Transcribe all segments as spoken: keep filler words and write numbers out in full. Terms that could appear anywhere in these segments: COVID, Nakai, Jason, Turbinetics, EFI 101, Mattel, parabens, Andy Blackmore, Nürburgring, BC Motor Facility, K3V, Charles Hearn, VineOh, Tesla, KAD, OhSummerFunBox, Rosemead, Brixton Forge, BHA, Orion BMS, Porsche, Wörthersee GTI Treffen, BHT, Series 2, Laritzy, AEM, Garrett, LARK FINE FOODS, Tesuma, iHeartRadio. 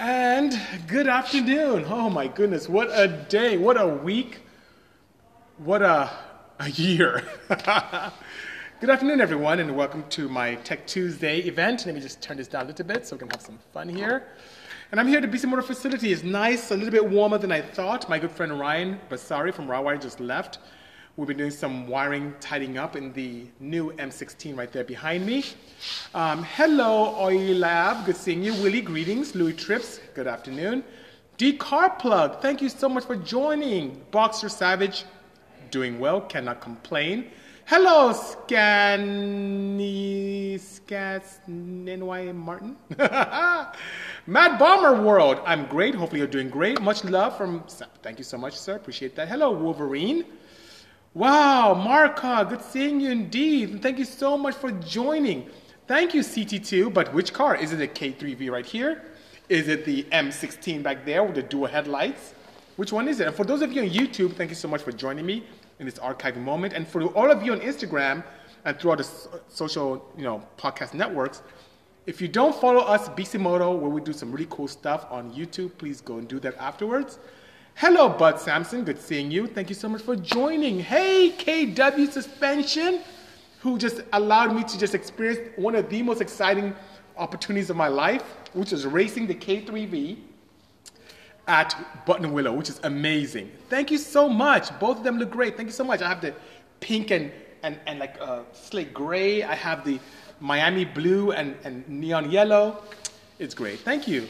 and good afternoon. Oh my goodness, what a day, what a week, what a, a year. Good afternoon everyone and welcome to my Tech Tuesday event. Let me just turn this down a little bit so we can have some fun here. And I'm here at the B C Motor Facility. It's nice, a little bit warmer than I thought. My good friend Ryan Basari from Rawai just left. We've been doing some wiring, tidying up in the new M sixteen right there behind me. Um, hello, Oil Lab. Good seeing you. Willie, greetings. Louis Trips, good afternoon. D Car Plug, thank you so much for joining. Boxer Savage, doing well, cannot complain. Hello, Scanny, Scats, N Y Martin. Mad Bomber World, I'm great. Hopefully, you're doing great. Much love from, thank you so much, sir. Appreciate that. Hello, Wolverine. Wow, Marka, good seeing you indeed. And thank you so much for joining. Thank you, C T two. But which car? Is it a K three V right here? Is it the M sixteen back there with the dual headlights? Which one is it? And for those of you on YouTube, thank you so much for joining me in this archiving moment. And for all of you on Instagram and throughout the social, you know, podcast networks, if you don't follow us, B C Moto, where we do some really cool stuff on YouTube, please go and do that afterwards. Hello, Bud Sampson. Good seeing you. Thank you so much for joining. Hey, K W Suspension, who just allowed me to just experience one of the most exciting opportunities of my life, which is racing the K three V at Buttonwillow, which is amazing. Thank you so much. Both of them look great. Thank you so much. I have the pink and, and, and like uh, slate gray. I have the Miami blue and, and neon yellow. It's great. Thank you.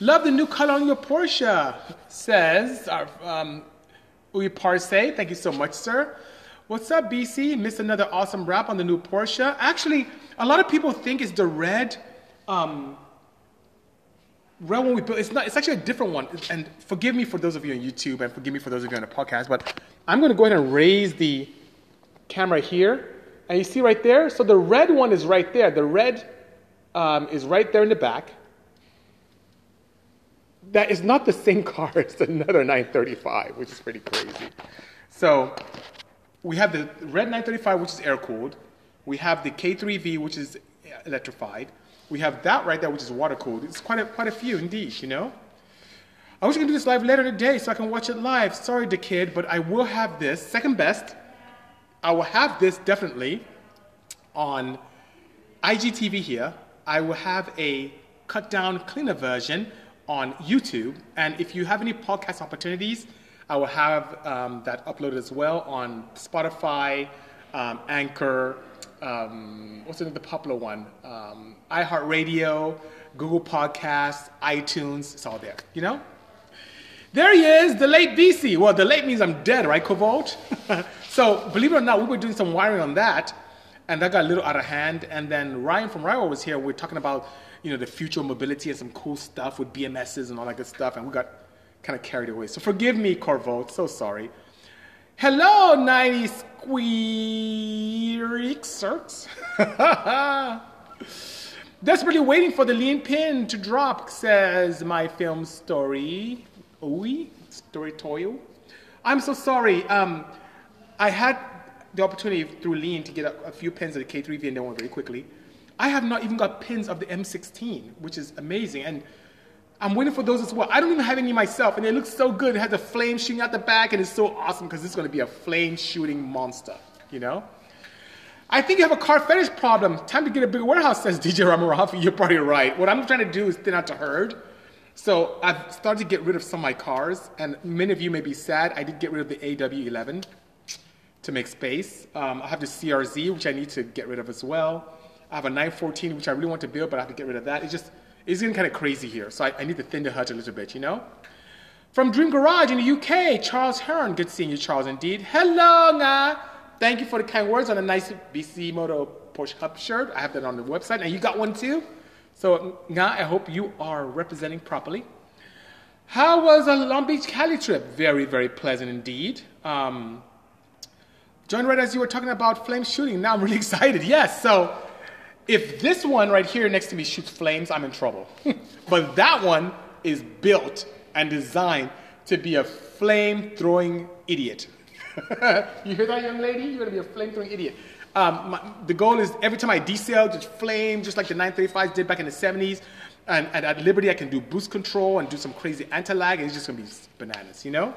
Love the new color on your Porsche, says our, um, Uy Parse. Thank you so much, sir. What's up, B C? Missed another awesome wrap on the new Porsche. Actually, a lot of people think it's the red, um, red one we built. It's not. It's actually a different one. And forgive me for those of you on YouTube, and forgive me for those of you on the podcast. But I'm going to go ahead and raise the camera here, and you see right there. So the red one is right there. The red um, is right there in the back. That is not the same car, it's another nine thirty-five, which is pretty crazy. So we have the red nine thirty-five, which is air-cooled. We have the K three V, which is electrified. We have that right there, which is water-cooled. It's quite a, quite a few indeed, you know? I wish I could do this live later today so I can watch it live. Sorry, the kid, but I will have this, second best. I will have this definitely on I G T V here. I will have a cut-down, cleaner version on YouTube, and if you have any podcast opportunities, I will have um, that uploaded as well on Spotify, um, Anchor, um, what's another popular one? Um, iHeartRadio, Google Podcasts, iTunes, it's all there, you know? There he is, the late B C. Well, the late means I'm dead, right, Kovolt? So, believe it or not, we were doing some wiring on that, and that got a little out of hand, and then Ryan from Ryo was here, we were talking about, you know, the future of mobility and some cool stuff with B M Ss and all that good stuff, and we got kind of carried away. So forgive me, Corvo, so sorry. Hello, ninety Squeak Circs. Desperately waiting for the lean pin to drop, says my film story. Ooh, story toil. I'm so sorry. Um, I had the opportunity through lean to get a, a few pins of the K three V and then one very quickly. I have not even got pins of the M sixteen, which is amazing, and I'm waiting for those as well. I don't even have any myself, and it looks so good. It has a flame shooting out the back, and it's so awesome because it's going to be a flame shooting monster, you know? I think you have a car fetish problem. Time to get a bigger warehouse, says D J Ramarafi. You're probably right. What I'm trying to do is thin out the herd, so I've started to get rid of some of my cars, and many of you may be sad. I did get rid of the A W eleven to make space. Um, I have the C R Z, which I need to get rid of as well. I have a nine fourteen, which I really want to build, but I have to get rid of that. It's just, it's getting kind of crazy here. So I, I need to thin the herd a little bit, you know? From Dream Garage in the U K, Charles Hearn. Good seeing you, Charles, indeed. Hello, Nga. Thank you for the kind words on a nice B C Moto Porsche Hub shirt. I have that on the website, and you got one too. So, Nga, I hope you are representing properly. How was a Long Beach Cali trip? Very, very pleasant indeed. Um, John Red, as you were talking about flame shooting, now I'm really excited. Yes, so... if this one right here next to me shoots flames, I'm in trouble. But that one is built and designed to be a flame-throwing idiot. You hear that, young lady? You're going to be a flame-throwing idiot. Um, my, the goal is every time I decel, just flame, just like the nine thirty-fives did back in the seventies. And, and at Liberty, I can do boost control and do some crazy anti-lag, and it's just going to be bananas, you know?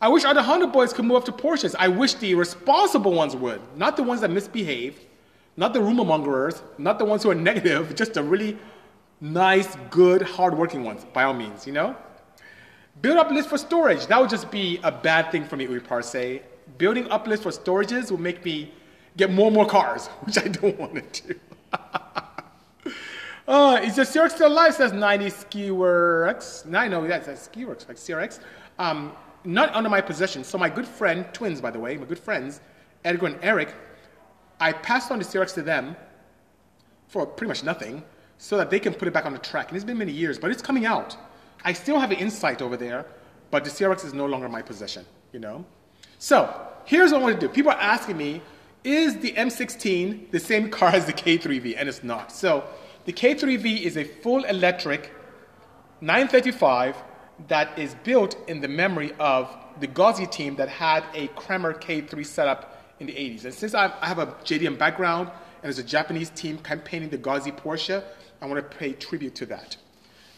I wish other Honda boys could move up to Porsches. I wish the responsible ones would, not the ones that misbehave, not the rumor mongerers, not the ones who are negative, just the really nice, good, hard-working ones, by all means, you know? Build up list for storage. That would just be a bad thing for me, oui, par se. Building up list for storages will make me get more and more cars, which I don't want to do. Uh, is the C R X still alive? Says ninety Skiworks. No, no, that's yeah, Skiworks, like C R X. Um, not under my possession. So my good friend, twins, by the way, my good friends, Edgar and Eric, I passed on the C R X to them for pretty much nothing so that they can put it back on the track. And it's been many years, but it's coming out. I still have an Insight over there, but the C R X is no longer my possession, you know? So here's what I want to do. People are asking me, is the M sixteen the same car as the K three V? And it's not. So the K three V is a full electric nine thirty-five that is built in the memory of the Ghazi team that had a Kramer K three setup in the eighties. And since I have a J D M background and there's a Japanese team campaigning the Ghazi Porsche, I want to pay tribute to that.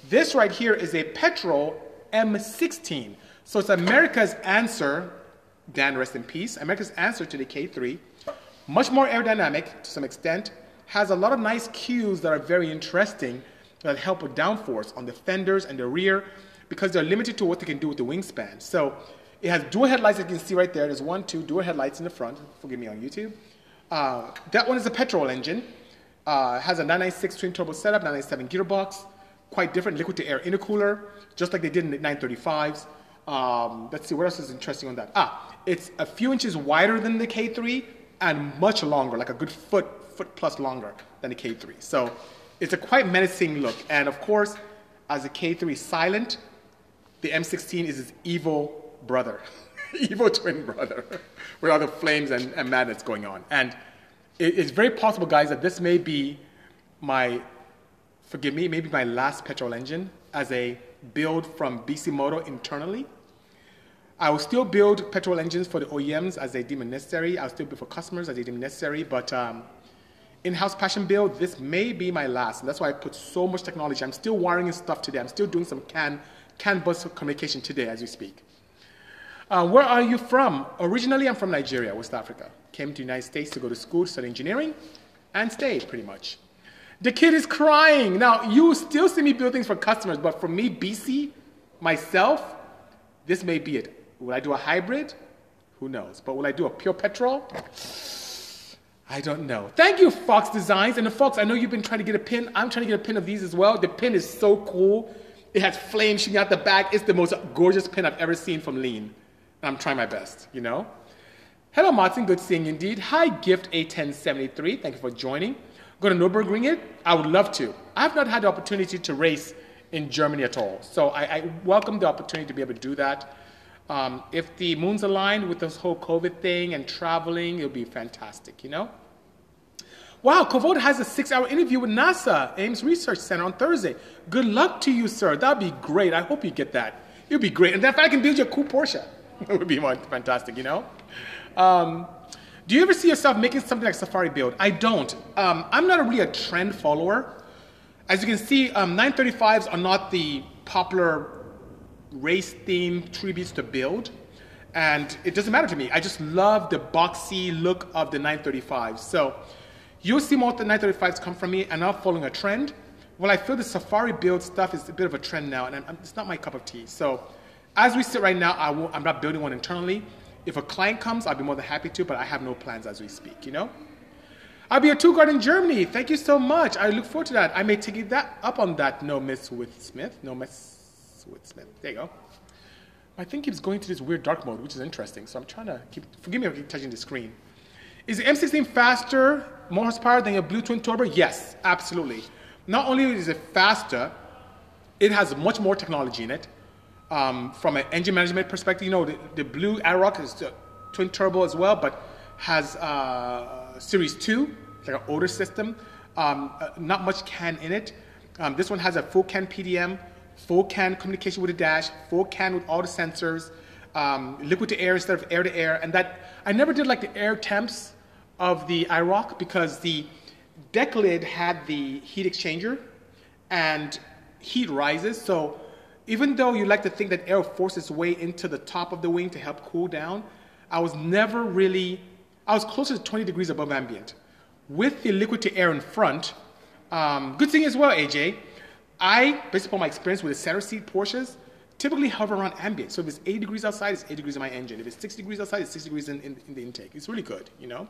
This right here is a petrol M sixteen. So it's America's answer, Dan, rest in peace, America's answer to the K three. Much more aerodynamic to some extent, has a lot of nice cues that are very interesting that help with downforce on the fenders and the rear because they're limited to what they can do with the wingspan. So it has dual headlights that you can see right there. There's one, two dual headlights in the front. Forgive me on YouTube. Uh, that one is a petrol engine. Uh, has a nine ninety-six twin turbo setup, nine ninety-seven gearbox. Quite different liquid-to-air intercooler, just like they did in the nine thirty-fives. Um, let's see, what else is interesting on that? Ah, it's a few inches wider than the K three and much longer, like a good foot, foot plus longer than the K three. So it's a quite menacing look. And of course, as the K three is silent, the M sixteen is its evil brother, evil twin brother, with all the flames and, and madness going on. And it, it's very possible, guys, that this may be my... forgive me, maybe my last petrol engine as a build from B C Moto internally. I will still build petrol engines for the O E Ms as they deem it necessary. I'll still build for customers as they deem necessary, but um, in-house passion build, this may be my last. And that's why I put so much technology. I'm still wiring in stuff today. I'm still doing some CAN, CAN bus communication today as we speak. Uh, where are you from? Originally, I'm from Nigeria, West Africa. Came to the United States to go to school, to study engineering, and stayed pretty much. The kid is crying. Now, you still see me build things for customers, but for me, B C, myself, this may be it. Will I do a hybrid? Who knows? But will I do a pure petrol? I don't know. Thank you, Fox Designs. And Fox, I know you've been trying to get a pin. I'm trying to get a pin of these as well. The pin is so cool. It has flames shooting out the back. It's the most gorgeous pin I've ever seen from Lean. I'm trying my best, you know? Hello, Martin. Good seeing you indeed. Hi, Gift A ten seventy-three. Thank you for joining. Go to Nürburgring? I would love to. I've not had the opportunity to race in Germany at all. So I, I welcome the opportunity to be able to do that. Um, if the moons align with this whole COVID thing and traveling, it'll be fantastic, you know? Wow, Kovod has a six hour interview with NASA, Ames Research Center, on Thursday. Good luck to you, sir. That'd be great. I hope you get that. It'll be great. And if I can build you a cool Porsche, it would be fantastic, you know? Um, Do you ever see yourself making something like Safari build? I don't. Um, I'm not really a trend follower. As you can see, um, nine thirty-fives are not the popular race theme tributes to build. And it doesn't matter to me. I just love the boxy look of the nine thirty-fives. So you'll see more of the nine thirty-fives come from me, and I'm following a trend. Well, I feel the Safari build stuff is a bit of a trend now, and I'm, I'm, it's not my cup of tea. So as we sit right now, I will, I'm not building one internally. If a client comes, I'll be more than happy to, but I have no plans as we speak, you know? I'll be a tour guide in Germany. Thank you so much. I look forward to that. I may take it that, up on that. No, Miss Smith. No, Miss Smith. There you go. I think it's going to this weird dark mode, which is interesting. So I'm trying to keep, forgive me if I keep touching the screen. Is the M sixteen faster, more horsepower than your Blue Twin Turbo? Yes, absolutely. Not only is it faster, it has much more technology in it. Um, from an engine management perspective, you know, the, the blue iROC is uh, twin turbo as well, but has uh, Series two, like an older system. Um, uh, not much CAN in it. Um, this one has a full CAN P D M, full CAN communication with the dash, full CAN with all the sensors, um, liquid to air instead of air to air. And that, I never did like the air temps of the iROC because the deck lid had the heat exchanger and heat rises. So even though you like to think that air forces its way into the top of the wing to help cool down, I was never really, I was closer to twenty degrees above ambient. With the liquid to air in front, um, good thing as well, A J, I, based upon my experience with the center seat Porsches, typically hover around ambient. So if it's eight degrees outside, it's eight degrees in my engine. If it's six degrees outside, it's six degrees in, in, in the intake. It's really good, you know?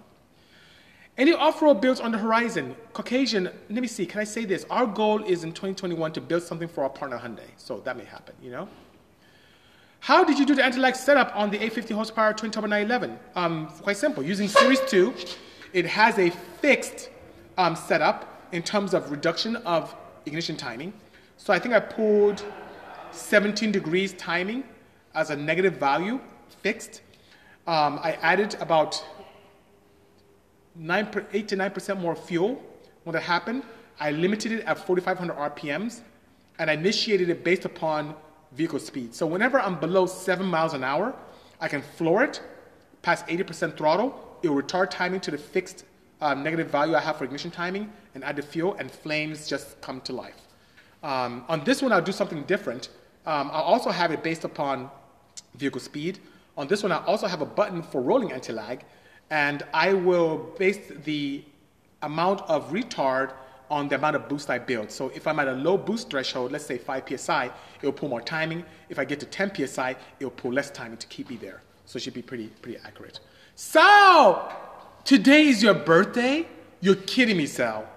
Any off-road builds on the horizon? Caucasian, let me see, can I say this? Our goal is in twenty twenty-one to build something for our partner Hyundai. So that may happen, you know? How did you do the anti-lag setup on the eight hundred fifty horsepower twin turbo nine eleven? Um, quite simple, using Series two. It has a fixed um, setup in terms of reduction of ignition timing. So I think I pulled seventeen degrees timing as a negative value, fixed. Um, I added about nine, eight to nine percent more fuel when that happened. I limited it at forty-five hundred R P Ms, and I initiated it based upon vehicle speed. So whenever I'm below seven miles an hour, I can floor it past eighty percent throttle. It will retard timing to the fixed uh, negative value I have for ignition timing, and add the fuel, and flames just come to life. Um, on this one, I'll do something different. Um, I'll also have it based upon vehicle speed. On this one, I also have a button for rolling anti-lag, and I will base the amount of retard on the amount of boost I build. So if I'm at a low boost threshold, let's say five P S I, it'll pull more timing. If I get to ten P S I, it'll pull less timing to keep me there. So it should be pretty, pretty accurate. Sal, today is your birthday? You're kidding me, Sal.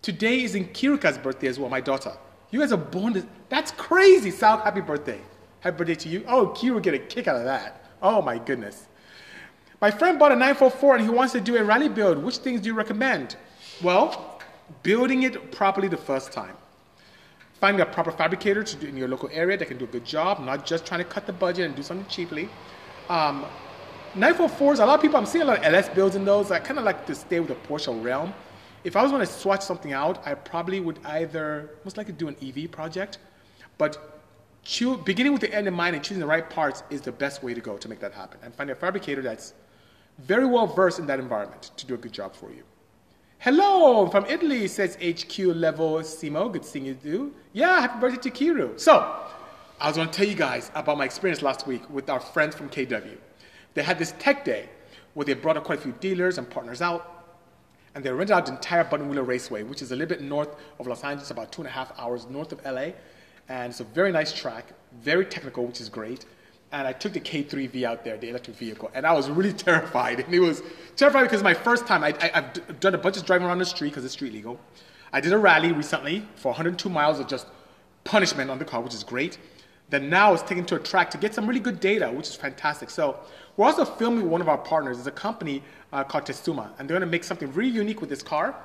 Today is Nkirika's birthday as well, my daughter. You guys are born to, that's crazy, Sal, happy birthday. Happy birthday to you. Oh, Kira get a kick out of that. Oh my goodness. My friend bought a nine forty-four and he wants to do a rally build. Which things do you recommend? Well, building it properly the first time. Finding a proper fabricator to do in your local area that can do a good job, not just trying to cut the budget and do something cheaply. Um, nine forty-fours, a lot of people, I'm seeing a lot of L S builds in those. I kind of like to stay with the Porsche realm. If I was going to swatch something out, I probably would either, most likely do an E V project, but choose, beginning with the end in mind and choosing the right parts is the best way to go to make that happen. And find a fabricator that's very well versed in that environment to do a good job for you. Hello, from Italy, says H Q level Simo. Good seeing you do. Yeah, happy birthday to Kiru. So, I was going to tell you guys about my experience last week with our friends from K W. They had this tech day where they brought up quite a few dealers and partners out, and they rented out the entire Buttonwillow Raceway, which is a little bit north of Los Angeles, about two and a half hours north of L A, and it's a very nice track, very technical, which is great. And I took the K three V out there, the electric vehicle, and I was really terrified. And it was terrified because my first time, I, I, I've done a bunch of driving around the street because it's street legal. I did a rally recently for one hundred two miles of just punishment on the car, which is great. Then now it's taken to a track to get some really good data, which is fantastic. So we're also filming with one of our partners. It's a company uh, called Tesuma, and they're going to make something really unique with this car,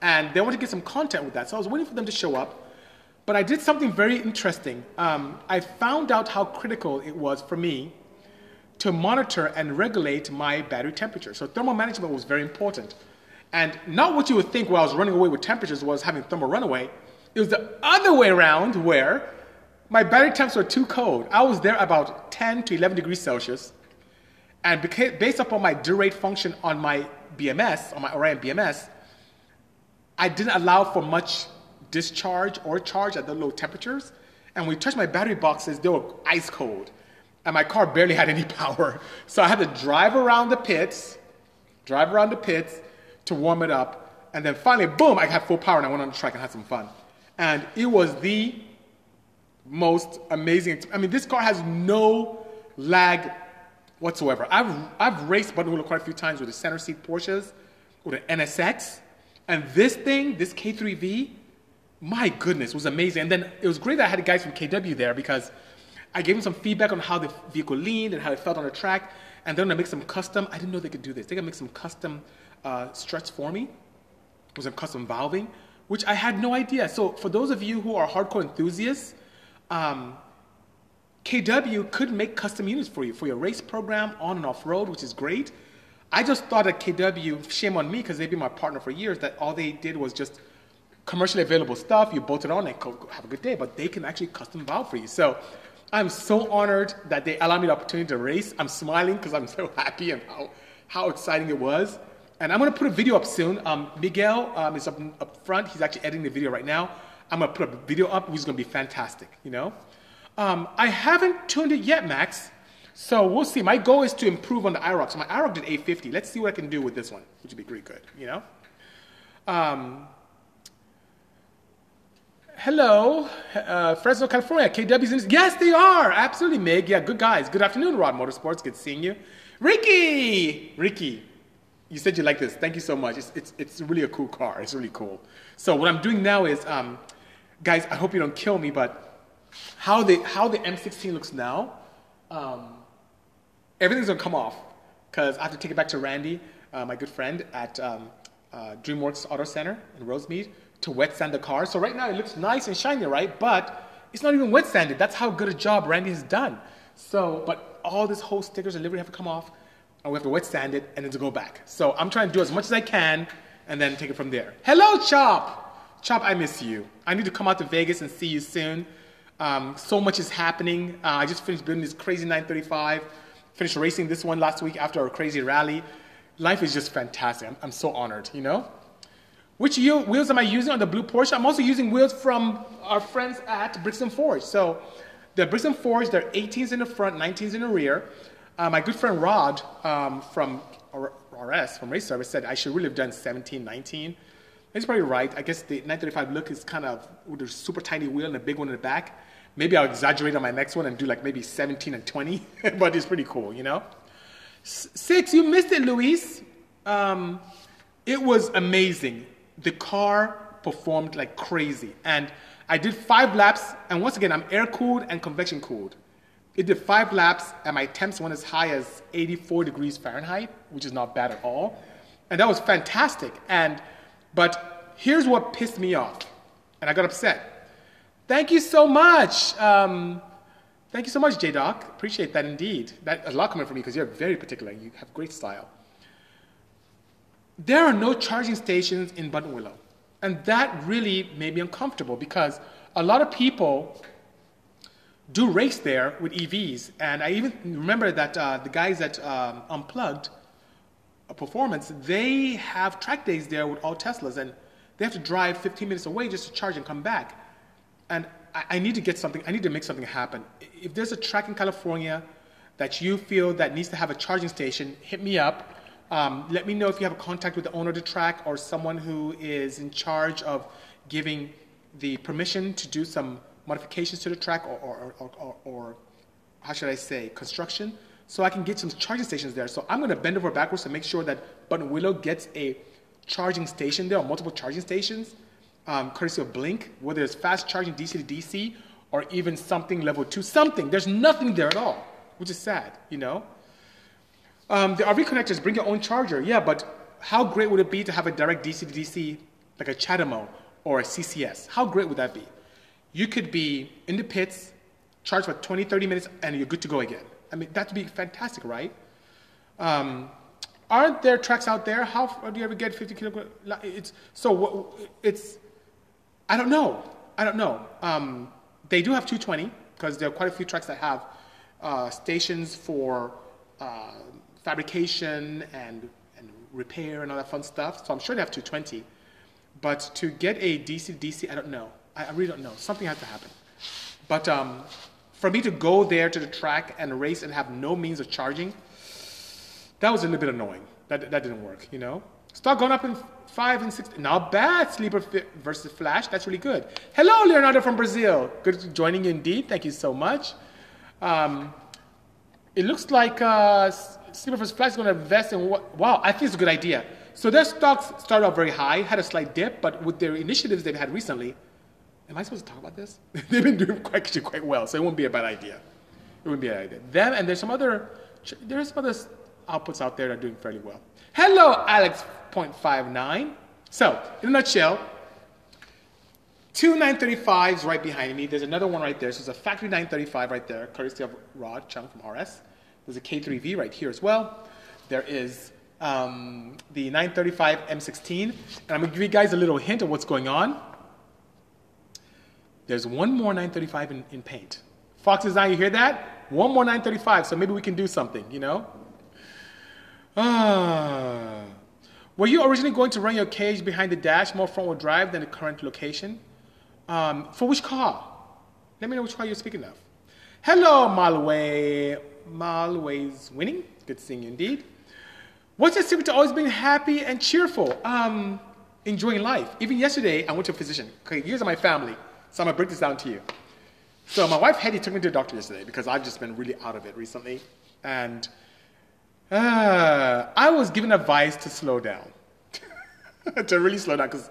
and they want to get some content with that. So I was waiting for them to show up. But I did something very interesting. Um, I found out how critical it was for me to monitor and regulate my battery temperature. So thermal management was very important. And not what you would think while I was running away with temperatures was having thermal runaway. It was the other way around where my battery temps were too cold. I was there about ten to eleven degrees Celsius. And became, based upon my derate function on my B M S, on my Orion B M S, I didn't allow for much discharge or charge at the low temperatures, and when we touched my battery boxes, they were ice cold, and my car barely had any power. So I had to drive around the pits, drive around the pits to warm it up, and then finally, boom, I had full power, and I went on the track and had some fun. And it was the most amazing, I mean, this car has no lag whatsoever. I've, I've raced Buttonwillow quite a few times with the center seat Porsches, with an N S X, and this thing, this K three V, my goodness, it was amazing. And then it was great that I had guys from K W there because I gave them some feedback on how the vehicle leaned and how it felt on the track. And they're going to make some custom, I didn't know they could do this. They're going to make some custom uh, struts for me, with some custom valving, which I had no idea. So for those of you who are hardcore enthusiasts, um, K W could make custom units for you, for your race program, on and off road, which is great. I just thought that K W, shame on me because they've been my partner for years, that all they did was just commercially available stuff, you bolt it on and go, have a good day, but they can actually custom valve for you. So I'm so honored that they allowed me the opportunity to race. I'm smiling because I'm so happy and how, how exciting it was. And I'm going to put a video up soon. Um, Miguel um, is up, up front. He's actually editing the video right now. I'm going to put a video up, which is going to be fantastic, you know. Um, I haven't tuned it yet, Max, so we'll see. My goal is to improve on the iROC. So my iROC did eight fifty. Let's see what I can do with this one, which would be pretty good, you know. Um, hello, uh, Fresno, California, K W's in. Yes, they are. Absolutely, Meg. Yeah, good guys. Good afternoon, Rod Motorsports. Good seeing you. Ricky! Ricky, you said you like this. Thank you so much. It's, it's, it's really a cool car. It's really cool. So what I'm doing now is, um, guys, I hope you don't kill me, but how the, how the M sixteen looks now, um, everything's going to come off because I have to take it back to Randy, uh, my good friend at um, uh, DreamWorks Auto Center in Rosemead, to wet sand the car. So right now it looks nice and shiny, right? But it's not even wet sanded. That's how good a job Randy has done. So, but all this whole stickers and livery have to come off, and we have to wet sand it, and then to go back. So I'm trying to do as much as I can, and then take it from there. Hello, Chop! Chop, I miss you. I need to come out to Vegas and see you soon. Um, so much is happening. Uh, I just finished building this crazy nine thirty-five. Finished racing this one last week after our crazy rally. Life is just fantastic. I'm, I'm so honored, you know? Which wheels am I using on the blue Porsche? I'm also using wheels from our friends at Brixton Forge. So the Brixton Forge, they're eighteens in the front, nineteens in the rear. Uh, my good friend Rod um, from R S, from Race Service, said I should really have done seventeen, nineteen. He's probably right. I guess the nine thirty-five look is kind of with a super tiny wheel and a big one in the back. Maybe I'll exaggerate on my next one and do like maybe seventeen and twenty, but it's pretty cool, you know? Six, you missed it, Luis. Um, it was amazing. The car performed like crazy. And I did five laps, and once again, I'm air-cooled and convection-cooled. It did five laps, and my temps went as high as eighty-four degrees Fahrenheit, which is not bad at all. And that was fantastic. And, but here's what pissed me off, and I got upset. Thank you so much. Um, thank you so much, J-Doc. Appreciate that indeed. That's a lot coming from you because you're very particular. You have great style. There are no charging stations in Buttonwillow. And that really made me uncomfortable because a lot of people do race there with E Vs. And I even remember that uh, the guys at um, Unplugged Performance, they have track days there with all Teslas, and they have to drive fifteen minutes away just to charge and come back. And I, I need to get something, I need to make something happen. If there's a track in California that you feel that needs to have a charging station, hit me up. Um, let me know if you have a contact with the owner of the track or someone who is in charge of giving the permission to do some modifications to the track or, or, or, or, or how should I say, construction, so I can get some charging stations there. So I'm going to bend over backwards to make sure that Buttonwillow gets a charging station there, or multiple charging stations, um, courtesy of Blink, whether it's fast charging D C to D C or even something level two, something. There's nothing there at all, which is sad, you know? Um, the R V connectors, bring your own charger. Yeah, but how great would it be to have a direct D C to D C, like a Chatamo or a C C S? How great would that be? You could be in the pits, charge for twenty, thirty minutes, and you're good to go again. I mean, that would be fantastic, right? Um, aren't there tracks out there? How do you ever get fifty kilogram? It's, so it's, I don't know. I don't know. Um, they do have two twenty, because there are quite a few tracks that have uh, stations for... Uh, fabrication and, and repair and all that fun stuff. So I'm sure they have two twenty. But to get a D C D C, I don't know. I, I really don't know. Something has to happen. But um, for me to go there to the track and race and have no means of charging, that was a little bit annoying. That, that didn't work, you know? Start going up in five and six. Not bad. Sleeper fit versus Flash. That's really good. Hello, Leonardo from Brazil. Good joining you indeed. Thank you so much. Um, it looks like... Uh, Sleeper versus Flash is going to invest in what? Wow, I think it's a good idea. So their stocks started off very hly, had a slight dip, but with their initiatives they've had recently, am I supposed to talk about this? They've been doing quite, actually quite well, so it wouldn't be a bad idea. It wouldn't be a bad idea. Them, and there's some other, there's some other outputs out there that are doing fairly well. Hello, Alex point five nine. So, in a nutshell, two nine thirty-fives right behind me. There's another one right there. So it's a factory nine thirty-five right there, courtesy of Rod Chung from R S. There's a K three V right here as well. There is um, the nine thirty-five M sixteen. And I'm going to give you guys a little hint of what's going on. There's one more nine thirty-five in, in paint. Fox Design, you hear that? One more nine thirty-five, so maybe we can do something, you know? Ah. Were you originally going to run your cage behind the dash more front-wheel drive than the current location? Um, for which car? Let me know which car you're speaking of. Hello, Malway. Malway's winning. Good seeing you indeed. What's your secret to always being happy and cheerful? Um, enjoying life. Even yesterday, I went to a physician. Okay, here's my family. So I'm gonna break this down to you. So my wife, Hetty, took me to the doctor yesterday because I've just been really out of it recently. And uh, I was given advice to slow down, to really slow down because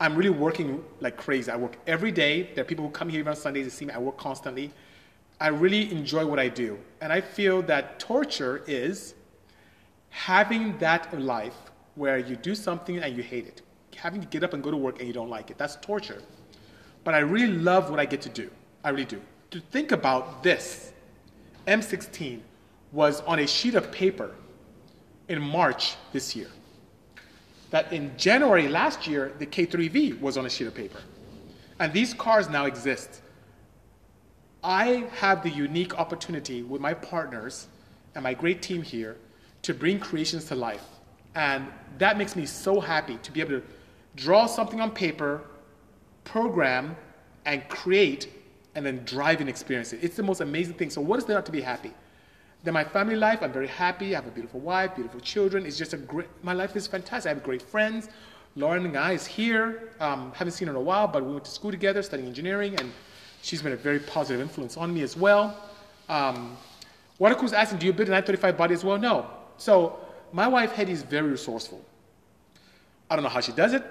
I'm really working like crazy. I work every day. There are people who come here even on Sundays to see me. I work constantly. I really enjoy what I do. And I feel that torture is having that life where you do something and you hate it. Having to get up and go to work and you don't like it. That's torture. But I really love what I get to do. I really do. To think about this, M sixteen was on a sheet of paper in March this year. That in January last year, the K three V was on a sheet of paper. And these cars now exist. I have the unique opportunity with my partners and my great team here to bring creations to life. And that makes me so happy to be able to draw something on paper, program, and create, and then drive and experience it. It's the most amazing thing. So what is there not to be happy? Then my family life, I'm very happy. I have a beautiful wife, beautiful children. It's just a great, my life is fantastic. I have great friends. Lauren and I is here. Um, haven't seen her in a while, but we went to school together, studying engineering, and she's been a very positive influence on me as well. Um, Wataku's asking, do you build a nine thirty-five body as well? No. So my wife, Hetty, is very resourceful. I don't know how she does it.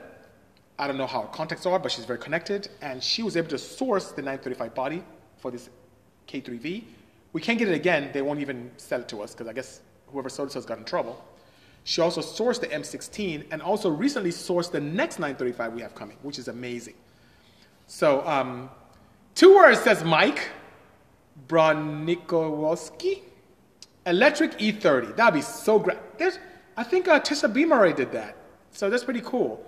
I don't know how her contacts are, but she's very connected. And she was able to source the nine thirty-five body for this K three V. We can't get it again. They won't even sell it to us because I guess whoever sold it to us got in trouble. She also sourced the M sixteen and also recently sourced the next nine thirty-five we have coming, which is amazing. So um, two words, says Mike Bronikowski. Electric E thirty. That would be so great. There's, I think uh, Tesla Beamer did that. So that's pretty cool.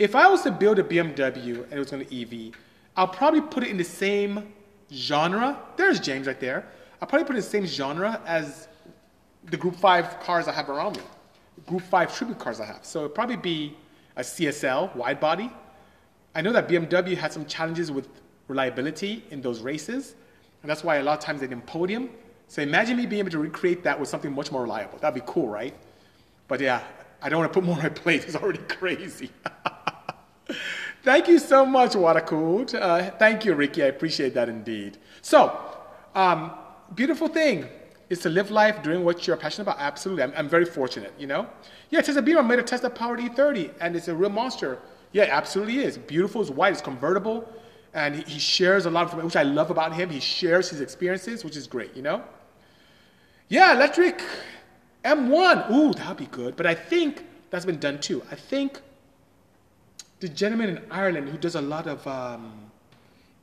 If I was to build a B M W and it was going to E V, I'll probably put it in the same genre. There's James right there. I'll probably put it in the same genre as the Group five cars I have around me. Group five tribute cars I have. So it'd probably be a C S L, wide body. I know that B M W had some challenges with reliability in those races. And that's why a lot of times they didn't podium. So imagine me being able to recreate that with something much more reliable. That'd be cool, right? But yeah, I don't want to put more on my plate. It's already crazy. Thank you so much, Watakud. Uh, thank you, Ricky. I appreciate that indeed. So, um, beautiful thing is to live life doing what you're passionate about. Absolutely. I'm, I'm very fortunate, you know? Yeah, Tesla Beamer made a Tesla-powered E thirty, and it's a real monster. Yeah, it absolutely is. Beautiful. It's white. It's convertible. And he, he shares a lot of, which I love about him. He shares his experiences, which is great, you know? Yeah, electric M one. Ooh, that'd be good. But I think that's been done, too. I think the gentleman in Ireland who does a lot of um,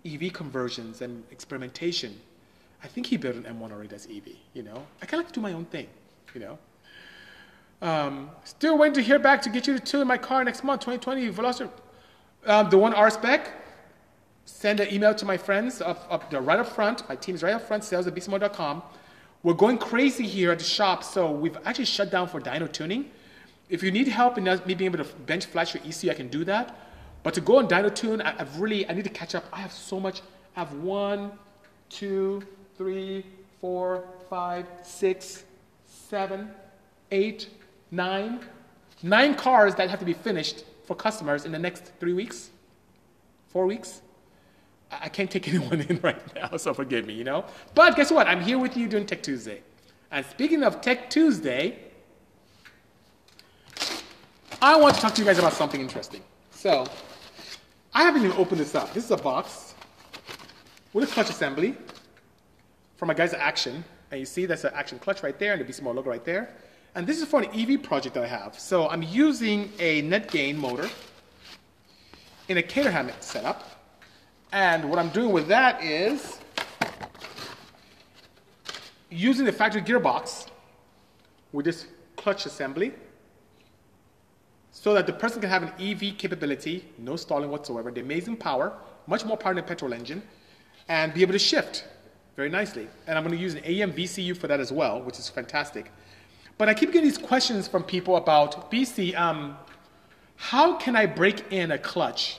E V conversions and experimentation, I think he built an M one already as E V, you know? I kind of like to do my own thing, you know? Um, still waiting to hear back to get you to tune my car next month, twenty twenty Veloster. Um, the one R-Spec. Send an email to my friends up, up there, right up front. My team's right up front, sales at b c motor dot com. We're going crazy here at the shop, so we've actually shut down for dyno tuning. If you need help in me being able to bench flash your E C U, I can do that. But to go and dyno tune, I, I've really, I need to catch up. I have so much. I have one, two, three, four, five, six, seven, eight, nine. Nine cars that have to be finished for customers in the next three weeks, four weeks. I can't take anyone in right now, so forgive me, you know? But guess what? I'm here with you doing Tech Tuesday. And speaking of Tech Tuesday, I want to talk to you guys about something interesting. So, I haven't even opened this up. This is a box with a clutch assembly from my guys at Action. And you see that's an Action clutch right there and the B C Motor logo right there. And this is for an E V project that I have. So, I'm using a net gain motor in a Caterham setup. And what I'm doing with that is using the factory gearbox with this clutch assembly so that the person can have an E V capability, no stalling whatsoever, the amazing power, much more power than a petrol engine, and be able to shift very nicely. And I'm going to use an A E M V C U for that as well, which is fantastic. But I keep getting these questions from people about, B C, um, how can I break in a clutch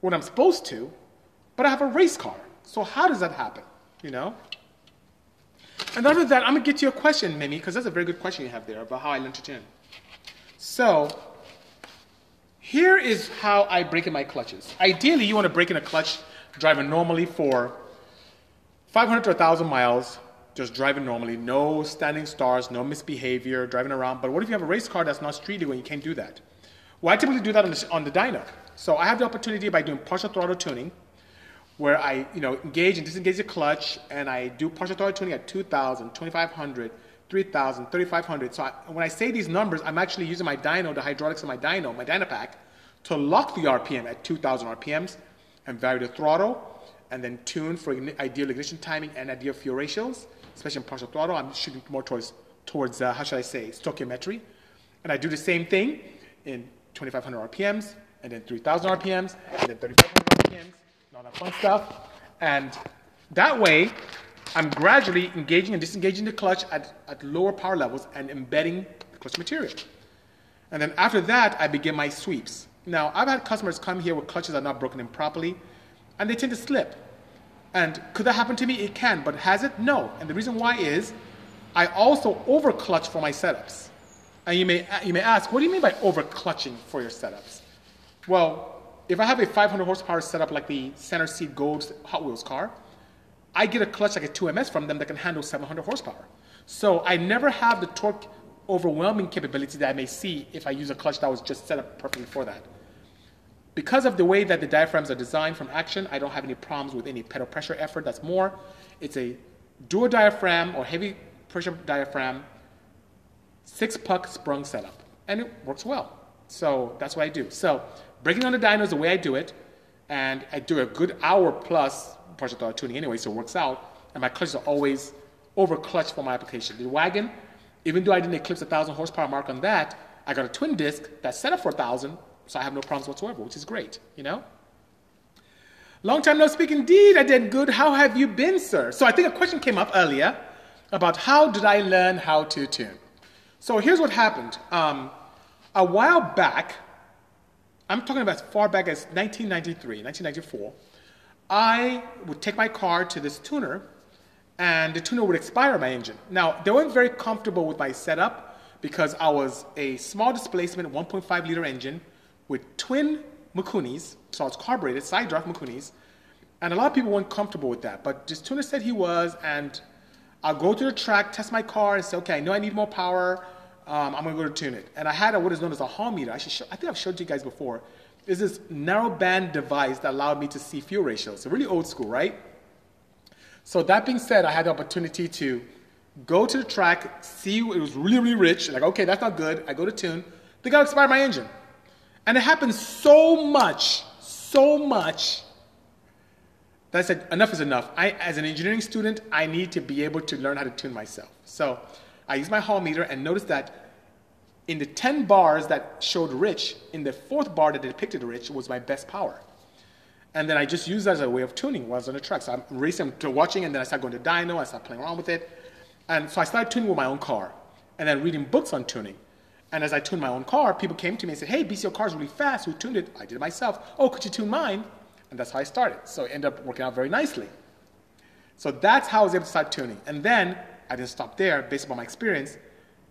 when I'm supposed to, but I have a race car. So how does that happen, you know? And other than that, I'm going to get you a question, Mimi, because that's a very good question you have there about how I learned to tune. So here is how I break in my clutches. Ideally, you want to break in a clutch driving normally for five hundred to one thousand miles, just driving normally, no standing stars, no misbehavior, driving around. But what if you have a race car that's not streety and you can't do that? Well, I typically do that on the, on the dyno. So I have the opportunity by doing partial throttle tuning, where I, you know, engage and disengage the clutch, and I do partial throttle tuning at two thousand, twenty-five hundred, three thousand, thirty-five hundred. So I, when I say these numbers, I'm actually using my dyno, the hydraulics of my dyno, my Dynapack, to lock the R P M at two thousand R P Ms and vary the throttle, and then tune for ideal ignition timing and ideal fuel ratios, especially in partial throttle. I'm shooting more towards, towards uh, how should I say, stoichiometry. And I do the same thing in twenty-five hundred R P Ms, and then three thousand R P Ms, and then thirty-five hundred R P Ms, and all that fun stuff. And that way, I'm gradually engaging and disengaging the clutch at, at lower power levels and embedding the clutch material. And then after that, I begin my sweeps. Now, I've had customers come here where clutches are not broken in properly, and they tend to slip. And could that happen to me? It can, but has it? No. And the reason why is I also over-clutch for my setups. And you may, you may ask, what do you mean by over-clutching for your setups? Well, if I have a five hundred horsepower setup like the center seat Gold Hot Wheels car, I get a clutch like a two M S from them that can handle seven hundred horsepower. So I never have the torque overwhelming capability that I may see if I use a clutch that was just set up perfectly for that. Because of the way that the diaphragms are designed from Action, I don't have any problems with any pedal pressure effort. That's more, it's a dual diaphragm or heavy pressure diaphragm, six puck sprung setup, and it works well. So that's what I do. So breaking on the dyno is the way I do it, and I do a good hour plus partial throttle tuning anyway, so it works out, and my clutches are always over clutch for my application. The wagon, even though I didn't eclipse a thousand horsepower mark on that, I got a twin disc that's set up for a thousand, so I have no problems whatsoever, which is great, you know? Long time no speak indeed, I did good. How have you been, sir? So I think a question came up earlier about how did I learn how to tune? So here's what happened. Um, a while back, I'm talking about as far back as nineteen ninety-three, nineteen ninety-four, I would take my car to this tuner, and the tuner would expire my engine. Now, they weren't very comfortable with my setup because I was a small displacement one point five liter engine with twin Mikunis, so it's carbureted, side drive Mikunis, and a lot of people weren't comfortable with that, but this tuner said he was, and I'll go to the track, test my car, and say, okay, I know I need more power, um, I'm gonna go to tune it. And I had a, what is known as a hall meter. I, should show, I think I've showed you guys before. It's this narrow band device that allowed me to see fuel ratios, so really old school, right? So that being said, I had the opportunity to go to the track, see it was really, really rich, like, okay, that's not good, I go to tune, the guy expired my engine. And it happened so much, so much, that I said, enough is enough. I, as an engineering student, I need to be able to learn how to tune myself. So I used my hall meter and noticed that in the ten bars that showed rich, in the fourth bar that depicted rich was my best power. And then I just used that as a way of tuning while I was on the track. So I'm racing, I'm watching, and then I started going to dyno, I started playing around with it. And so I started tuning with my own car and then reading books on tuning. And as I tuned my own car, people came to me and said, hey, B C, your car's really fast. Who tuned it? I did it myself. Oh, could you tune mine? And that's how I started. So it ended up working out very nicely. So that's how I was able to start tuning. And then I didn't stop there. Based on my experience,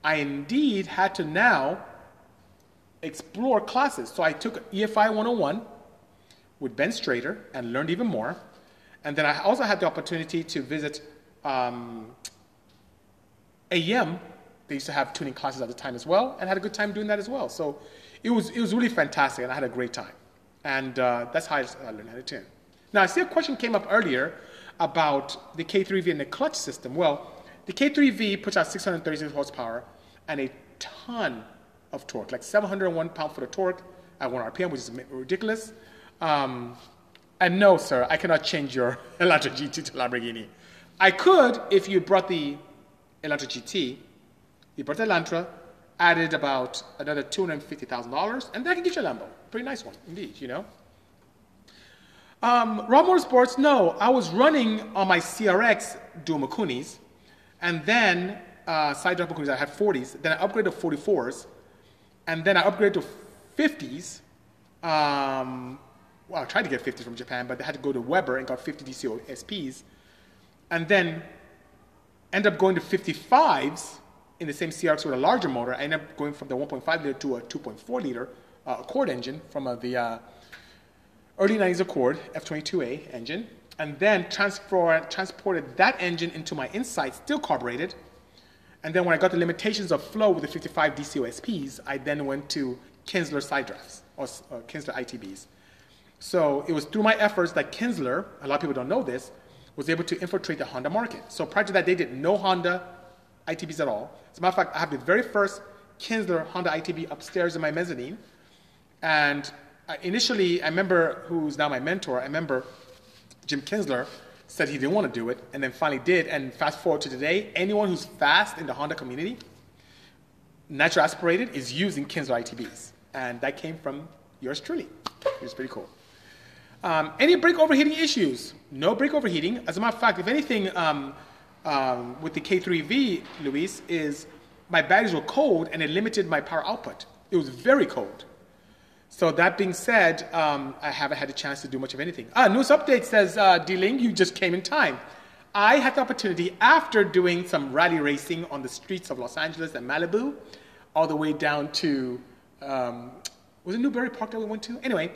I indeed had to now explore classes. So I took E F I one oh one with Ben Strader and learned even more. And then I also had the opportunity to visit um, A M. They used to have tuning classes at the time as well, and had a good time doing that as well. So it was, it was really fantastic, and I had a great time. And uh, that's how I, I learned how to tune. Now, I see a question came up earlier about the K three V and the clutch system. Well, the K three V puts out six hundred thirty-six horsepower and a ton of torque, like seven hundred one pound-foot of torque at one R P M, which is ridiculous. Um, and no, sir, I cannot change your Elantra G T to Lamborghini. I could if you brought the Elantra G T, you brought the Elantra, added about another two hundred fifty thousand dollars, and that can get you a Lambo. Pretty nice one, indeed, you know. Um, Raw Motorsports, no. I was running on my C R X dual Mikunis, and then uh, side drive Mikunis, I had forties. Then I upgraded to forty-fours, and then I upgraded to fifties. Um, well, I tried to get fifty from Japan, but they had to go to Weber and got fifty D C O S Ps, and then end up going to fifty-fives in the same C R X with a larger motor. I end up going from the one point five liter to a two point four liter uh, Accord engine from uh, the uh, early nineties Accord F twenty-two A engine, and then transfer, transported that engine into my Insight, still carbureted. And then when I got the limitations of flow with the fifty-five D C O S Ps, I then went to Kinsler side drafts, or uh, Kinsler I T Bs. So it was through my efforts that Kinsler, a lot of people don't know this, was able to infiltrate the Honda market. So prior to that, they did no Honda I T Bs at all. As a matter of fact, I have the very first Kinsler Honda I T B upstairs in my mezzanine. And I initially, I remember, who's now my mentor, I remember Jim Kinsler said he didn't want to do it, and then finally did. And fast forward to today, anyone who's fast in the Honda community, natural aspirated, is using Kinsler I T Bs. And that came from yours truly. It was pretty cool. Um, any brake overheating issues? No brake overheating. As a matter of fact, if anything, um, um, with the K three V, Luis, is my batteries were cold and it limited my power output. It was very cold. So that being said, um, I haven't had a chance to do much of anything. Ah, news update says, uh, D-Ling, you just came in time. I had the opportunity, after doing some rally racing on the streets of Los Angeles and Malibu, all the way down to, um, was it Newbury Park that we went to? Anyway,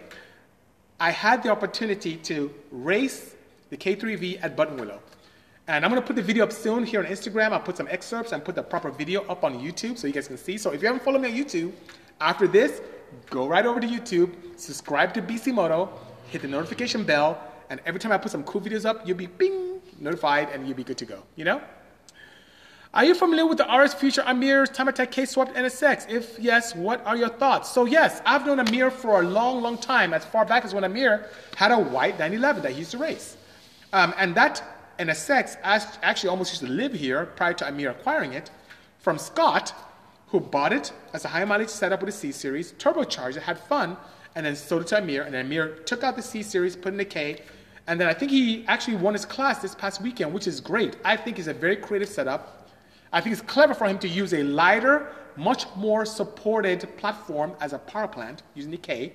I had the opportunity to race the K three V at Buttonwillow. And I'm going to put the video up soon here on Instagram. I'll put some excerpts and put the proper video up on YouTube so you guys can see. So if you haven't followed me on YouTube, after this, go right over to YouTube, subscribe to B C Moto, hit the notification bell, and every time I put some cool videos up, you'll be bing, notified, and you'll be good to go, you know? Are you familiar with the R S Future Amir's Time Attack K-Swapped N S X? If yes, what are your thoughts? So yes, I've known Amir for a long, long time, as far back as when Amir had a white nine eleven that he used to race. Um, and that N S X actually almost used to live here prior to Amir acquiring it from Scott, who bought it as a high-mileage setup with a C-Series, turbocharged it, had fun, and then sold it to Amir, and Amir took out the C-Series, put in the K, and then I think he actually won his class this past weekend, which is great. I think it's a very creative setup. I think it's clever for him to use a lighter, much more supported platform as a power plant, using the K,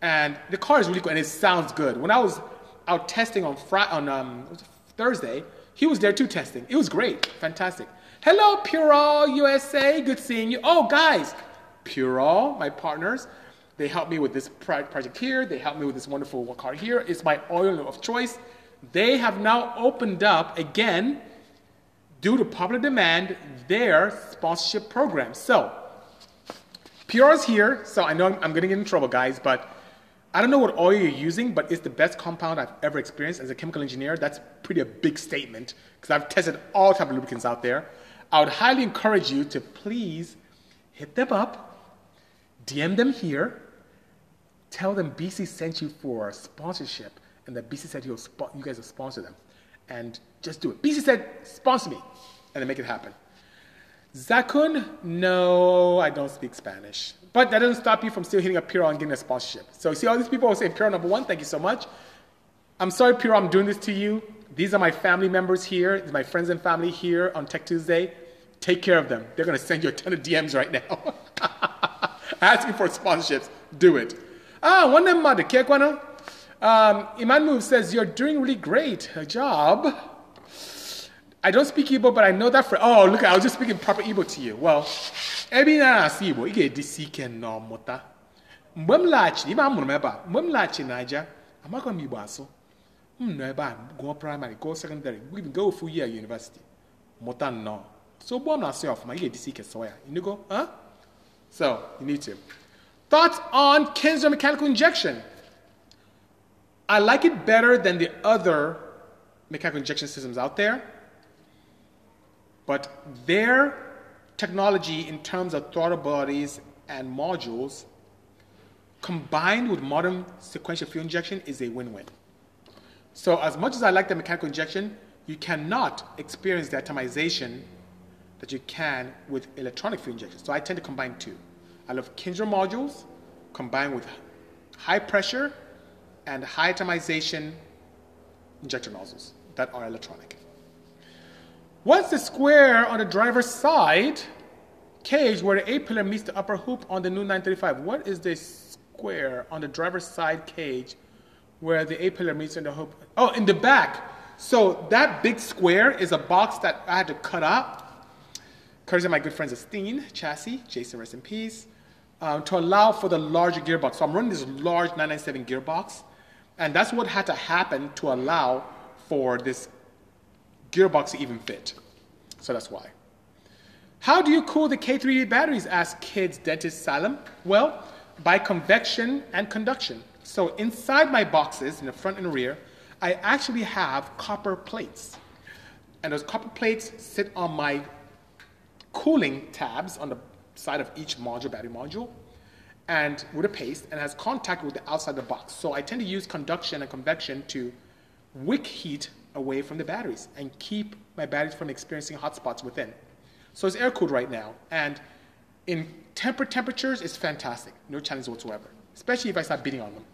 and the car is really cool, and it sounds good. When I was out testing on, Fri on um, Thursday, he was there too testing. It was great, fantastic. Hello, Purell U S A, good seeing you. Oh, guys, Purell, my partners, they helped me with this project here. They helped me with this wonderful car here. It's my oil of choice. They have now opened up, again, due to popular demand, their sponsorship program. So, Purell's here, so I know I'm, I'm gonna get in trouble, guys, but I don't know what oil you're using, but it's the best compound I've ever experienced. As a chemical engineer, that's pretty a big statement, because I've tested all types of lubricants out there. I would highly encourage you to please hit them up, D M them here, tell them B C sent you for a sponsorship, and that B C said he'll you guys will sponsor them. And just do it. B C said, sponsor me, and then make it happen. Zakun, no, I don't speak Spanish. But that doesn't stop you from still hitting up Purell and getting a sponsorship. So you see all these people who say, Purell number one, thank you so much. I'm sorry, Purell, I'm doing this to you. These are my family members here, my friends and family here on Tech Tuesday. Take care of them. They're going to send you a ton of D Ms right now. Asking for sponsorships. Do it. Ah, one name, Mother Kekwano. Iman Move says, you're doing really great. Good job. I don't speak Igbo, but I know that for... Oh, look, I was just speaking proper Igbo to you. Well, every now I see Igbo, I get this weekend now, Mota. Mwemlachi, even I'm remember, Mwemlachi, Naija, I'm not going to be Igbo. Go primary, go secondary, we even go full year university. Mota, no. So, I'm not sure if I get this weekend, so you go, huh? So, you need to. Thoughts on Kinsler mechanical injection? I like it better than the other mechanical injection systems out there. But their technology in terms of throttle bodies and modules combined with modern sequential fuel injection is a win-win. So as much as I like the mechanical injection, you cannot experience the atomization that you can with electronic fuel injection. So I tend to combine two. I love Kinsler modules combined with high pressure and high atomization injector nozzles that are electronic. Once the square on the driver's side cage where the A-pillar meets the upper hoop on the new nine thirty-five, what is the square on the driver's side cage where the A-pillar meets in the hoop. Oh, in the back. So that big square is a box that I had to cut up, courtesy of my good friends Esteen Chassis, Jason, rest in peace, um, to allow for the larger gearbox. So I'm running this large nine ninety-seven gearbox, and that's what had to happen to allow for this gearbox to even fit. So that's why. How do you cool the K three V batteries, asked Kids Dentist Salem? Well, by convection and conduction. So inside my boxes, in the front and rear, I actually have copper plates. And those copper plates sit on my cooling tabs on the side of each module, battery module, and with a paste, and has contact with the outside of the box. So I tend to use conduction and convection to wick heat away from the batteries and keep my batteries from experiencing hot spots within. So it's air-cooled right now, and in temper temperatures, it's fantastic. No challenge whatsoever, especially if I start beating on them.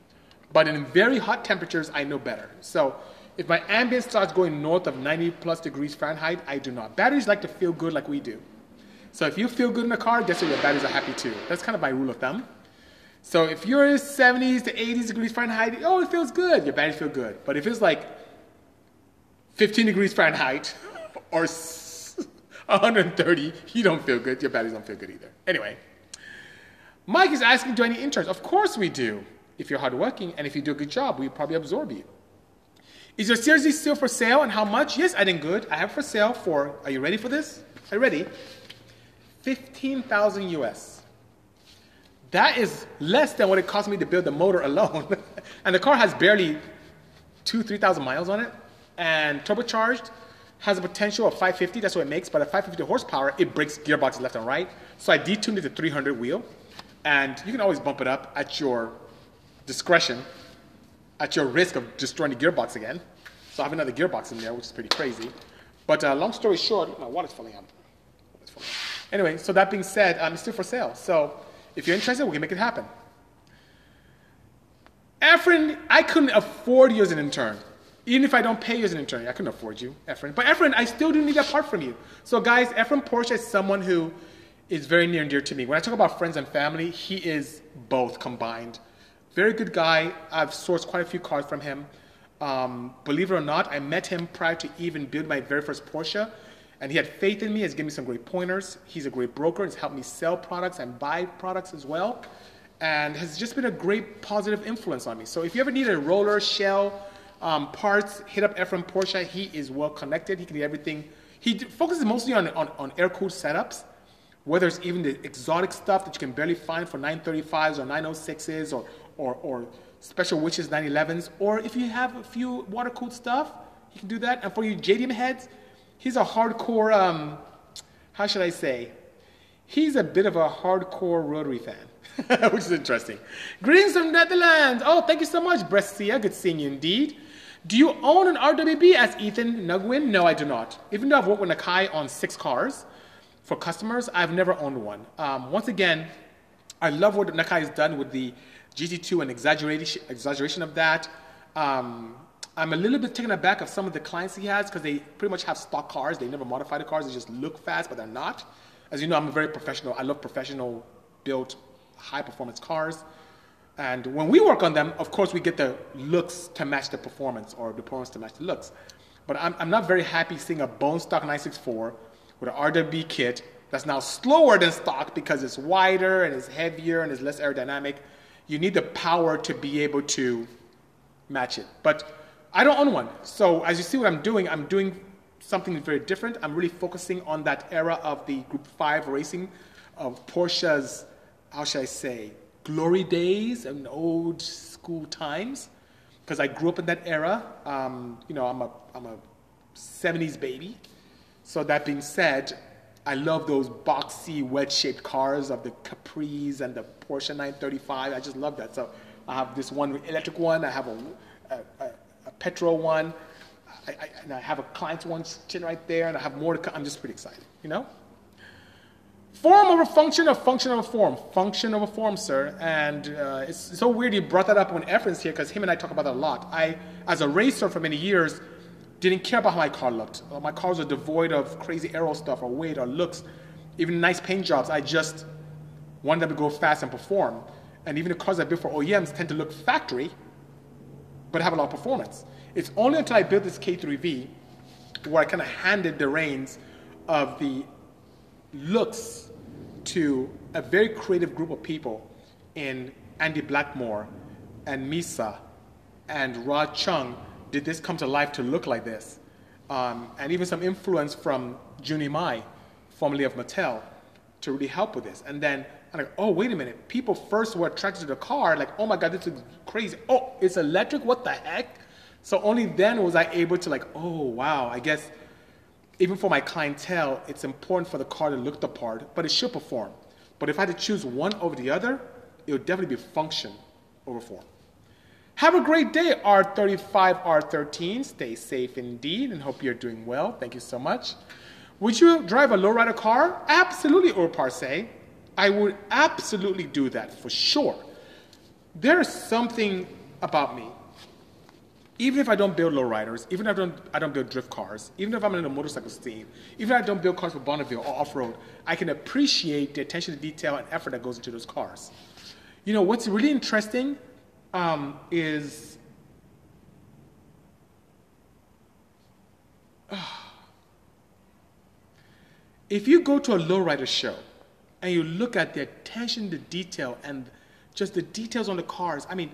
But in very hot temperatures, I know better. So if my ambient starts going north of ninety plus degrees Fahrenheit, I do not. Batteries like to feel good like we do. So if you feel good in a car, guess what, your batteries are happy too. That's kind of my rule of thumb. So if you're seventies to eighties degrees Fahrenheit, oh, it feels good, your batteries feel good. But if it's like fifteen degrees Fahrenheit or one hundred thirty, you don't feel good, your batteries don't feel good either. Anyway, Mike is asking, do I need interns? Of course we do. If you're hardworking and if you do a good job, we probably absorb you. Is your series still for sale and how much? Yes, I did good. I have for sale for, are you ready for this? Are you ready? fifteen thousand U S. That is less than what it cost me to build the motor alone. And the car has barely two, three thousand miles on it. And turbocharged, has a potential of five fifty, that's what it makes, but at five hundred fifty horsepower, it breaks gearboxes left and right. So I detuned it to three hundred wheel, and you can always bump it up at your discretion, at your risk of destroying the gearbox again. So I have another gearbox in there, which is pretty crazy. But uh, long story short, my water's falling out. Water's falling out. Anyway, so that being said, um, it's still for sale. So if you're interested, we can make it happen. Efren, I couldn't afford you as an intern. Even if I don't pay you as an intern, I couldn't afford you, Efren. But Efren, I still do need that part from you. So guys, Efren Porsche is someone who is very near and dear to me. When I talk about friends and family, he is both combined. Very good guy. I've sourced quite a few cars from him. Um, believe it or not, I met him prior to even building my very first Porsche. And he had faith in me, has given me some great pointers. He's a great broker. He's helped me sell products and buy products as well. And has just been a great positive influence on me. So if you ever need a roller, shell, Um, parts, hit up Efren Porsche. He is well connected. He can do everything. He focuses mostly on, on, on air-cooled setups, whether it's even the exotic stuff that you can barely find for nine thirty-fives or nine oh sixes or, or, or special wishes nine elevens, or if you have a few water-cooled stuff, he can do that. And for you J D M heads, he's a hardcore, um, how should I say, he's a bit of a hardcore rotary fan, which is interesting. Greetings from Netherlands. Oh, thank you so much, Brescia. Good seeing you indeed. Do you own an R W B, as Ethan Nugwin? No, I do not. Even though I've worked with Nakai on six cars for customers, I've never owned one. Um, once again, I love what Nakai has done with the G T two and exaggeration of that. Um, I'm a little bit taken aback of some of the clients he has because they pretty much have stock cars. They never modify the cars. They just look fast, but they're not. As you know, I'm a very professional. I love professional built, high-performance cars. And when we work on them, of course, we get the looks to match the performance or the performance to match the looks. But I'm, I'm not very happy seeing a bone stock nine sixty-four with an R W B kit that's now slower than stock because it's wider and it's heavier and it's less aerodynamic. You need the power to be able to match it. But I don't own one. So as you see what I'm doing, I'm doing something very different. I'm really focusing on that era of the Group five racing, of Porsche's, how should I say, glory days and old school times, because I grew up in that era. Um, you know, I'm a, I'm a seventies baby. So that being said, I love those boxy, wedge-shaped cars of the Capris and the Porsche nine thirty-five. I just love that. So I have this one electric one. I have a, a, a, a petrol one. I, I, and I have a client's one sitting right there, and I have more to come. I'm just pretty excited, you know? Form over function or function over form? Function over form, sir. And uh, it's so weird you brought that up when Efren's here, because him and I talk about that a lot. I, as a racer for many years, didn't care about how my car looked. My cars were devoid of crazy aero stuff or weight or looks, even nice paint jobs. I just wanted them to go fast and perform. And even the cars I built for O E Ms tend to look factory, but have a lot of performance. It's only until I built this K three V where I kind of handed the reins of the looks to a very creative group of people in Andy Blackmore and Misa and Rod Chung. Did this come to life to look like this? Um, and even some influence from Juni Mai, formerly of Mattel, to really help with this. And then I'm like, oh, wait a minute. People first were attracted to the car, like, oh my God, this is crazy. Oh, it's electric, what the heck? So only then was I able to like, oh, wow, I guess even for my clientele, it's important for the car to look the part, but it should perform. But if I had to choose one over the other, it would definitely be function over form. Have a great day, R thirty-five R thirteen. Stay safe indeed, and hope you're doing well. Thank you so much. Would you drive a lowrider car? Absolutely, or parse. I would absolutely do that, for sure. There's something about me. Even if I don't build lowriders, even if I don't, I don't build drift cars, even if I'm in a motorcycle scene, even if I don't build cars for Bonneville or off-road, I can appreciate the attention to detail and effort that goes into those cars. You know, what's really interesting Um, is uh, if you go to a lowrider show and you look at the attention to detail and just the details on the cars, I mean,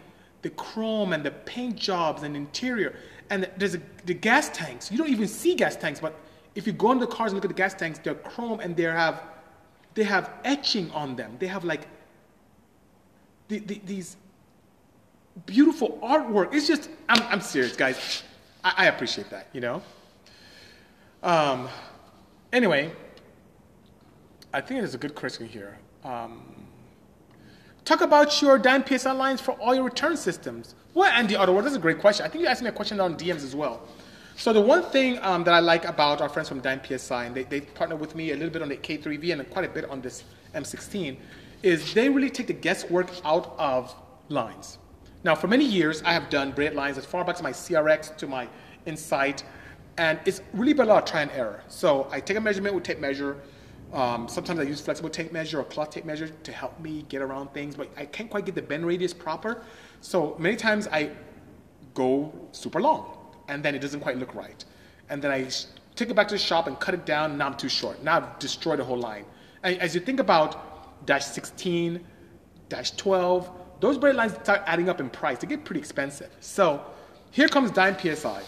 the chrome and the paint jobs and interior, and the, there's a, the gas tanks. You don't even see gas tanks, but if you go into the cars and look at the gas tanks, they're chrome and they have, they have etching on them. They have like the, the, these beautiful artwork. It's just, I'm, I'm serious, guys. I, I appreciate that, you know? Um, anyway, I think there's a good question here. Um, talk about your DimePSI lines for all your return systems. Well, Andy Ottawa, that's a great question. I think you asked me a question on D Ms as well. So the one thing um, that I like about our friends from DimePSI, and they, they partner with me a little bit on the K three V and quite a bit on this M sixteen, is they really take the guesswork out of lines. Now, for many years, I have done braided lines as far back to my C R X, to my Insight, and it's really been a lot of try and error. So I take a measurement with tape measure. Um, sometimes I use flexible tape measure or cloth tape measure to help me get around things, but I can't quite get the bend radius proper. So many times I go super long, and then it doesn't quite look right. And then I take it back to the shop and cut it down, now I'm too short. Now I've destroyed the whole line. And as you think about dash sixteen, dash twelve, those braid lines start adding up in price. They get pretty expensive. So here comes DimePSI.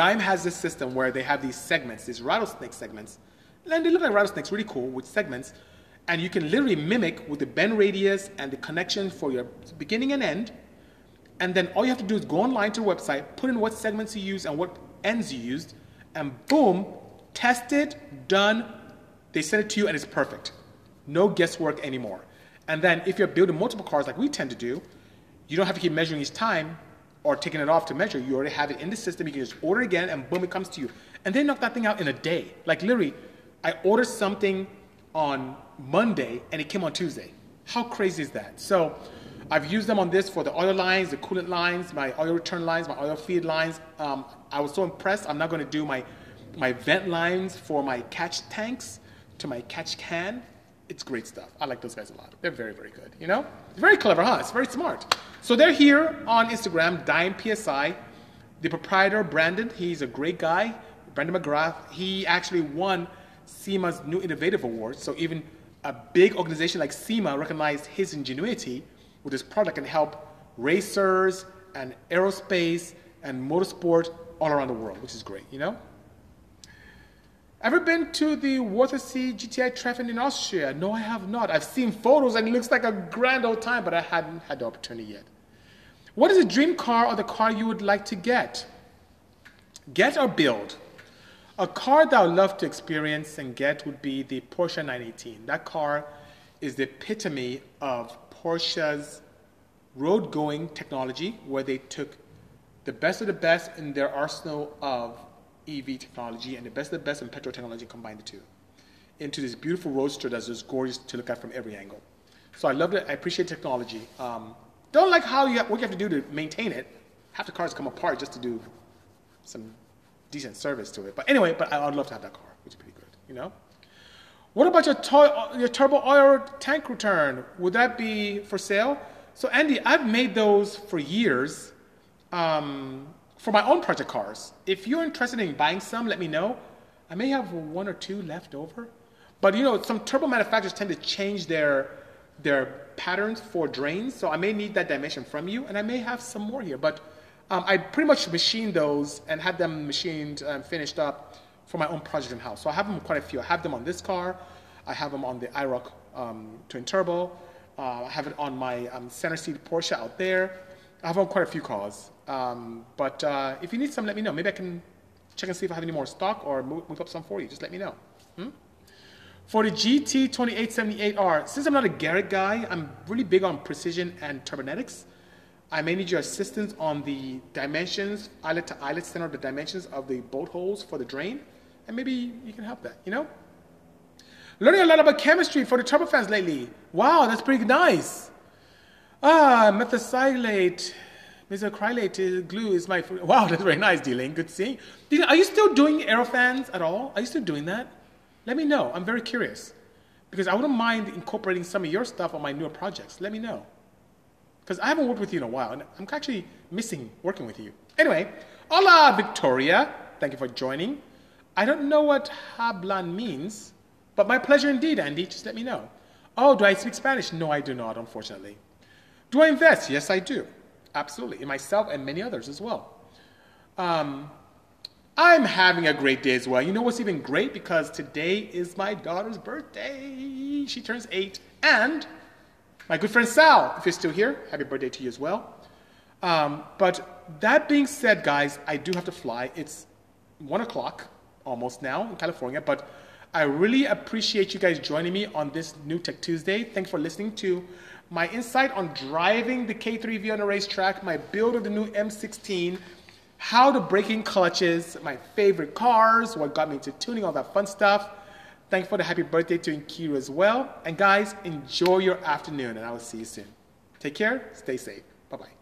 Dime has this system where they have these segments, these rattlesnake segments. And they look like rattlesnakes, really cool, with segments. And you can literally mimic with the bend radius and the connection for your beginning and end. And then all you have to do is go online to a website, put in what segments you use and what ends you used, and boom, tested, done. They send it to you and it's perfect. No guesswork anymore. And then if you're building multiple cars like we tend to do, you don't have to keep measuring each time or taking it off to measure. You already have it in the system. You can just order again and boom, it comes to you. And they knock that thing out in a day. Like literally, I ordered something on Monday and it came on Tuesday. How crazy is that? So I've used them on this for the oil lines, the coolant lines, my oil return lines, my oil feed lines. Um, I was so impressed. I'm not going to do my, my vent lines for my catch tanks to my catch can. It's great stuff. I like those guys a lot. They're very, very good, you know? Very clever, huh? It's very smart. So they're here on Instagram, DimePSI. The proprietor, Brandon, he's a great guy. Brandon McGrath, he actually won SEMA's New Innovative Award. So even a big organization like SEMA recognized his ingenuity with his product and help racers and aerospace and motorsport all around the world, which is great, you know? Ever been to the Wörthersee G T I Treffen in Austria? No, I have not. I've seen photos and it looks like a grand old time, but I hadn't had the opportunity yet. What is a dream car or the car you would like to get? Get or build? A car that I would love to experience and get would be the Porsche nine eighteen. That car is the epitome of Porsche's road-going technology, where they took the best of the best in their arsenal of E V technology and the best of the best in petrol technology, combined the two into this beautiful roadster that's just gorgeous to look at from every angle. So I love it. I appreciate technology. Um, don't like how you have, what you have to do to maintain it. Half the cars come apart just to do some decent service to it. But anyway, but I would love to have that car, which is pretty good, you know? What about your, your turbo oil tank return? Would that be for sale? So Andy, I've made those for years. um, for my own project cars. If you're interested in buying some, let me know. I may have one or two left over. But you know, some turbo manufacturers tend to change their their patterns for drains, so I may need that dimension from you, and I may have some more here. But um, I pretty much machined those and had them machined and finished up for my own project in-house. So I have them quite a few. I have them on this car. I have them on the iROC um, twin turbo. Uh, I have it on my um, center seat Porsche out there. I have on quite a few cars. Um, but uh, if you need some, let me know. Maybe I can check and see if I have any more stock or move, move up some for you. Just let me know. Hmm? For the G T twenty-eight seventy-eight R, since I'm not a Garrett guy, I'm really big on precision and turbinetics. I may need your assistance on the dimensions, eyelet to eyelet center of the dimensions of the bolt holes for the drain, and maybe you can help that, you know? Learning a lot about chemistry for the turbofans lately. Wow, that's pretty nice. Ah, methacrylate, mesocrylate glue is my, wow, that's very nice, D-Lane, good seeing. D-Lane, are you still doing aerofans at all? Are you still doing that? Let me know. I'm very curious, because I wouldn't mind incorporating some of your stuff on my newer projects. Let me know, because I haven't worked with you in a while, and I'm actually missing working with you. Anyway, hola, Victoria. Thank you for joining. I don't know what hablan means, but my pleasure indeed, Andy. Just let me know. Oh, do I speak Spanish? No, I do not, unfortunately. Do I invest? Yes, I do. Absolutely. In myself and many others as well. Um... I'm having a great day as well. You know what's even great? Because today is my daughter's birthday. She turns eight. And my good friend Sal, if you're still here, happy birthday to you as well. Um, but that being said, guys, I do have to fly. It's one o'clock almost now in California. But I really appreciate you guys joining me on this New Tech Tuesday. Thanks for listening to my insight on driving the K three V on the racetrack, my build of the new M sixteen, how to break in clutches, my favorite cars, what got me into tuning, all that fun stuff. Thanks for the happy birthday to Inkiru as well. And guys, enjoy your afternoon, and I will see you soon. Take care, stay safe, bye-bye.